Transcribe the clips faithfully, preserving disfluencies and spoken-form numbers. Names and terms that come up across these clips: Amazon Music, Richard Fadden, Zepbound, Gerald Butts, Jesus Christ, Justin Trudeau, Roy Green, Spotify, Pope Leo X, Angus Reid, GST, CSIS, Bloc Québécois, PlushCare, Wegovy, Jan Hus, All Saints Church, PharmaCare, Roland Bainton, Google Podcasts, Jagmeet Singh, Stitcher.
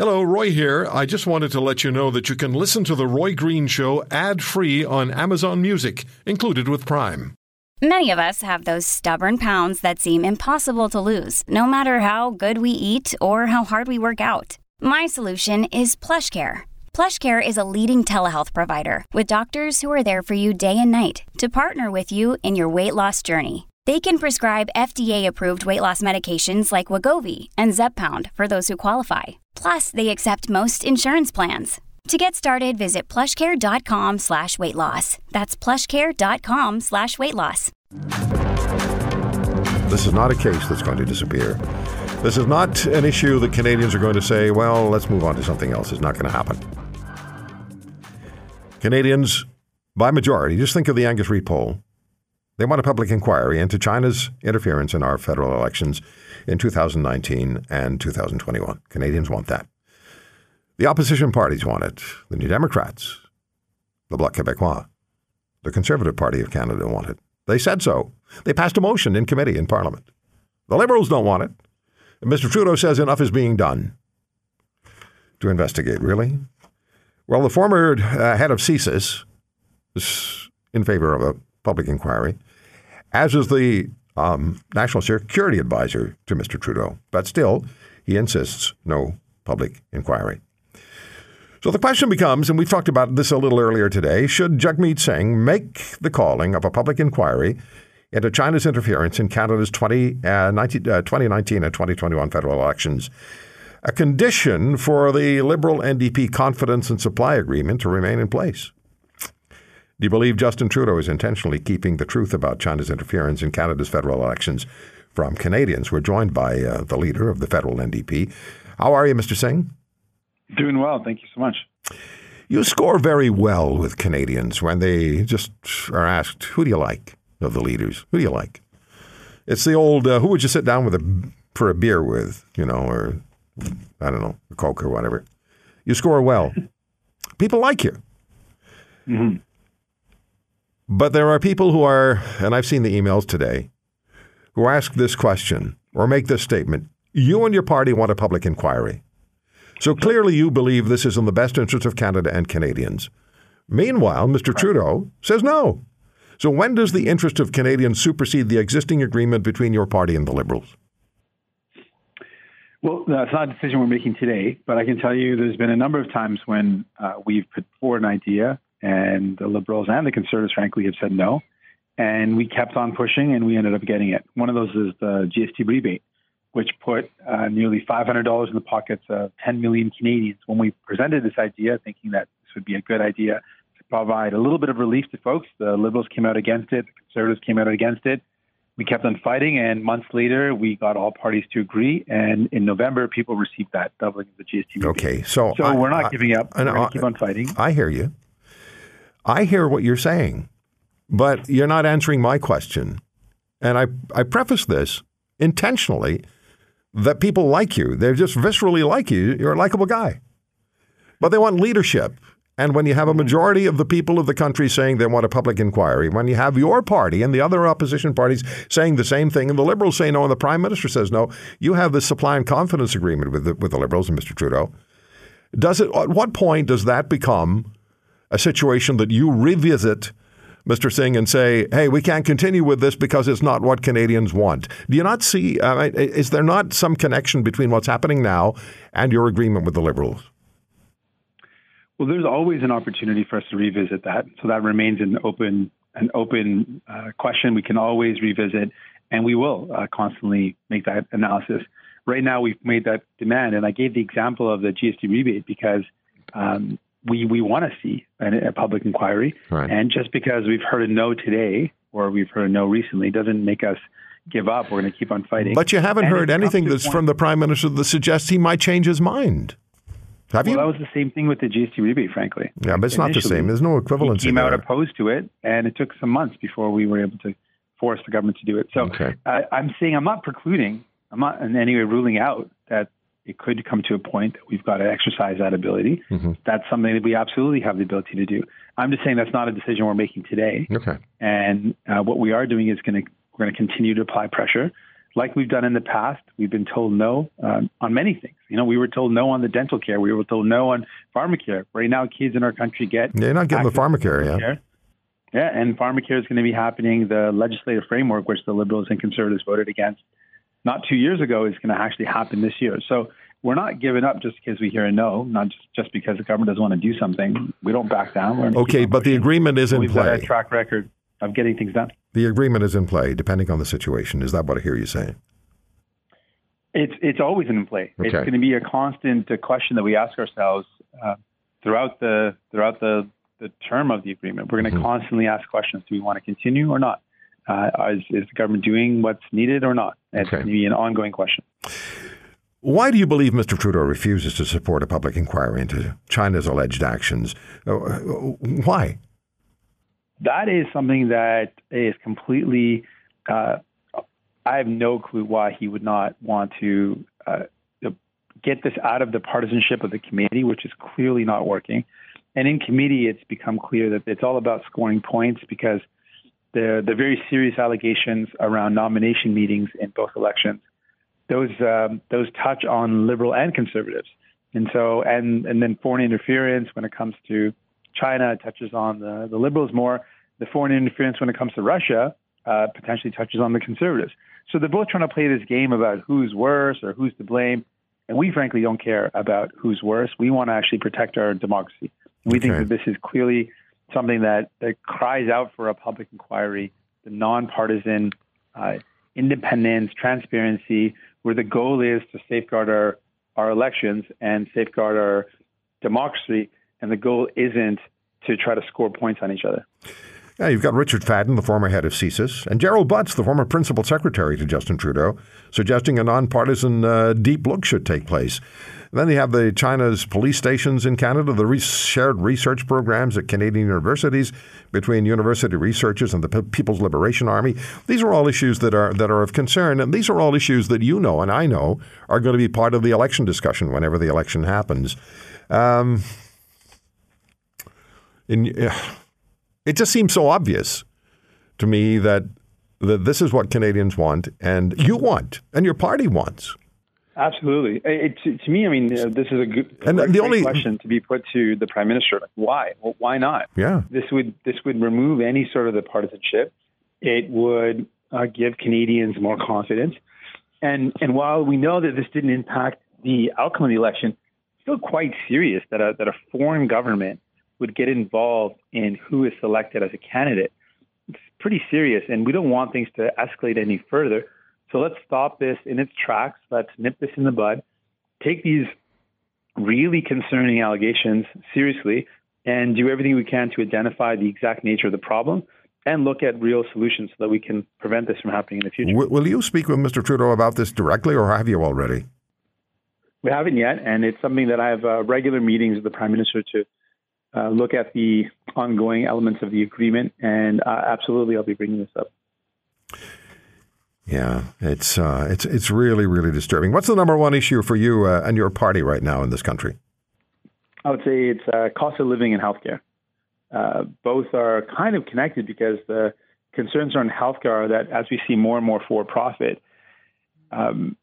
Hello, Roy here. I just wanted to let you know that you can listen to The Roy Green Show ad-free on Amazon Music, included with Prime. Many of us have those stubborn pounds that seem impossible to lose, no matter how good we eat or how hard we work out. My solution is PlushCare. PlushCare is a leading telehealth provider with doctors who are there for you day and night to partner with you in your weight loss journey. They can prescribe F D A-approved weight loss medications like Wegovy and Zepbound for those who qualify. Plus, they accept most insurance plans. To get started, visit plushcare.com slash weight loss. That's plushcare.com slash weight loss. This is not a case that's going to disappear. This is not an issue that Canadians are going to say, well, let's move on to something else. It's not going to happen. Canadians, by majority, just think of the Angus Reid poll. They want a public inquiry into China's interference in our federal elections in two thousand nineteen and two thousand twenty-one. Canadians want that. The opposition parties want it. The New Democrats, the Bloc Québécois, the Conservative Party of Canada want it. They said so. They passed a motion in committee in Parliament. The Liberals don't want it. And Mister Trudeau says enough is being done to investigate, really? Well, the former uh, head of C S I S is in favor of a public inquiry, as is the um, National Security Advisor to Mister Trudeau. But still, he insists no public inquiry. So the question becomes, and we've talked about this a little earlier today, should Jagmeet Singh make the calling of a public inquiry into China's interference in Canada's twenty, uh, nineteen, uh, twenty nineteen and twenty twenty-one federal elections a condition for the Liberal N D P confidence and supply agreement to remain in place? Do you believe Justin Trudeau is intentionally keeping the truth about China's interference in Canada's federal elections from Canadians? We're joined by uh, the leader of the federal N D P. How are you, Mister Singh? Doing well. Thank you so much. You score very well with Canadians when they just are asked, who do you like of the leaders? Who do you like? It's the old, uh, who would you sit down with a, for a beer with, you know, or, I don't know, a Coke or whatever. You score well. People like you. Mm-hmm. But there are people who are, and I've seen the emails today, who ask this question or make this statement. You and your party want a public inquiry. So clearly you believe this is in the best interest of Canada and Canadians. Meanwhile, Mister Trudeau says no. So when does the interest of Canadians supersede the existing agreement between your party and the Liberals? Well, that's not a decision we're making today, but I can tell you there's been a number of times when uh, we've put forward an idea and the Liberals and the Conservatives, frankly, have said no. And we kept on pushing, and we ended up getting it. One of those is the G S T rebate, which put uh, nearly five hundred dollars in the pockets of ten million Canadians. When we presented this idea, thinking that this would be a good idea to provide a little bit of relief to folks, the Liberals came out against it, the Conservatives came out against it. We kept on fighting, and months later, we got all parties to agree. And in November, people received that doubling of the G S T rebate. Okay, so so I, we're not I, giving up. I, we're going to keep on fighting. I hear you. I hear what you're saying, but you're not answering my question. And I, I preface this intentionally that people like you. They're just viscerally like you. You're a likable guy. But they want leadership. And when you have a majority of the people of the country saying they want a public inquiry, when you have your party and the other opposition parties saying the same thing, and the Liberals say no, and the Prime Minister says no, you have this supply and confidence agreement with the, with the Liberals and Mister Trudeau. Does it? At what point does that become a situation that you revisit, Mister Singh, and say, hey, we can't continue with this because it's not what Canadians want? Do you not see, uh, is there not some connection between what's happening now and your agreement with the Liberals? Well, there's always an opportunity for us to revisit that. So that remains an open an open uh, question. We can always revisit, and we will uh, constantly make that analysis. Right now, we've made that demand, and I gave the example of the G S T rebate because um We we want to see a, a public inquiry. Right. And just because we've heard a no today or we've heard a no recently doesn't make us give up. We're going to keep on fighting. But you haven't and heard anything that's from the Prime Minister that suggests he might change his mind. Have well, you? That was the same thing with the G S T rebate, frankly. Yeah, but it's Initially, not the same. There's no equivalency. He came out there. Opposed to it, and it took some months before we were able to force the government to do it. So okay. uh, I'm saying I'm not precluding, I'm not in any way ruling out that it could come to a point that we've got to exercise that ability. Mm-hmm. That's something that we absolutely have the ability to do. I'm just saying that's not a decision we're making today. Okay. And uh, what we are doing is going to we're going to continue to apply pressure. like we've done in the past, we've been told no um, on many things. You know, we were told no on the dental care. We were told no on PharmaCare. Right now, kids in our country get... They're not getting the PharmaCare, yeah. Care. Yeah, and PharmaCare is going to be happening. The legislative framework, which the Liberals and Conservatives voted against not two years ago, is going to actually happen this year. So we're not giving up just because we hear a no, not just, just because the government doesn't want to do something. We don't back down. We're okay, but pushing. The agreement is in We've play. We've got a track record of getting things done. The agreement is in play, depending on the situation. Is that what I hear you saying? It's it's always in play. Okay. It's going to be a constant question that we ask ourselves uh, throughout the throughout the, the term of the agreement. We're going to mm-hmm. constantly ask questions. Do we want to continue or not? Uh, is, is the government doing what's needed or not? It's okay. going to be an ongoing question. Why do you believe Mister Trudeau refuses to support a public inquiry into China's alleged actions? Uh, why? That is something that is completely, uh, I have no clue why he would not want to uh, get this out of the partisanship of the committee, which is clearly not working. And in committee, it's become clear that it's all about scoring points because the the very serious allegations around nomination meetings in both elections, those um, those touch on Liberal and Conservatives. And so, and, and then foreign interference when it comes to China touches on the, the Liberals more. The foreign interference when it comes to Russia uh, potentially touches on the Conservatives. So they're both trying to play this game about who's worse or who's to blame. And we frankly don't care about who's worse. We want to actually protect our democracy. We okay. think that this is clearly something that, that cries out for a public inquiry, the nonpartisan uh, independence, transparency, where the goal is to safeguard our, our elections and safeguard our democracy. And the goal isn't to try to score points on each other. Yeah, you've got Richard Fadden, the former head of C S I S, and Gerald Butts, the former principal secretary to Justin Trudeau, suggesting a nonpartisan uh, deep look should take place. And then you have the China's police stations in Canada, the re- shared research programs at Canadian universities between university researchers and the P- People's Liberation Army. These are all issues that are that are of concern, and these are all issues that you know and I know are going to be part of the election discussion whenever the election happens. Um... In, it just seems so obvious to me that, that this is what Canadians want and you want and your party wants. Absolutely. It, to, to me, I mean, uh, this is a good and a the only, question to be put to the Prime Minister. Like, why? Well, why not? Yeah. This would this would remove any sort of the partisanship. It would uh, give Canadians more confidence. And, and while we know that this didn't impact the outcome of the election, it's still quite serious that a, that a foreign government would get involved in who is selected as a candidate. It's pretty serious, and we don't want things to escalate any further. So let's stop this in its tracks. Let's nip this in the bud. Take these really concerning allegations seriously and do everything we can to identify the exact nature of the problem and look at real solutions so that we can prevent this from happening in the future. Will you speak with Mister Trudeau about this directly, or have you already? We haven't yet, and it's something that I have uh, regular meetings with the Prime Minister to Uh, look at the ongoing elements of the agreement, and uh, absolutely, I'll be bringing this up. Yeah, it's uh, it's it's really, really disturbing. What's the number one issue for you uh, and your party right now in this country? I would say it's uh, cost of living and healthcare. Uh, both are kind of connected because the concerns around healthcare are that as we see more and more for-profit um,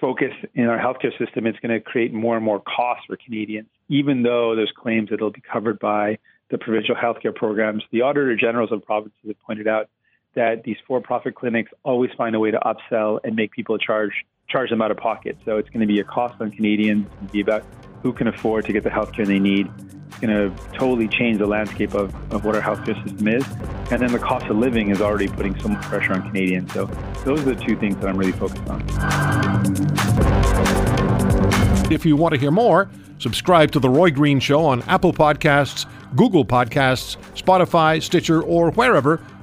focus in our healthcare system, it's going to create more and more costs for Canadians, even though there's claims that it'll be covered by the provincial healthcare programs. The Auditor Generals of provinces have pointed out that these for-profit clinics always find a way to upsell and make people charge charge them out of pocket. So it's going to be a cost on Canadians. It's going to be about who can afford to get the healthcare they need. It's going to totally change the landscape of, of what our healthcare system is. And then the cost of living is already putting so much pressure on Canadians. So those are the two things that I'm really focused on. If you want to hear more, subscribe to The Roy Green Show on Apple Podcasts, Google Podcasts, Spotify, Stitcher, or wherever